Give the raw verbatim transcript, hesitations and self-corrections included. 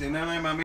सेना में मामी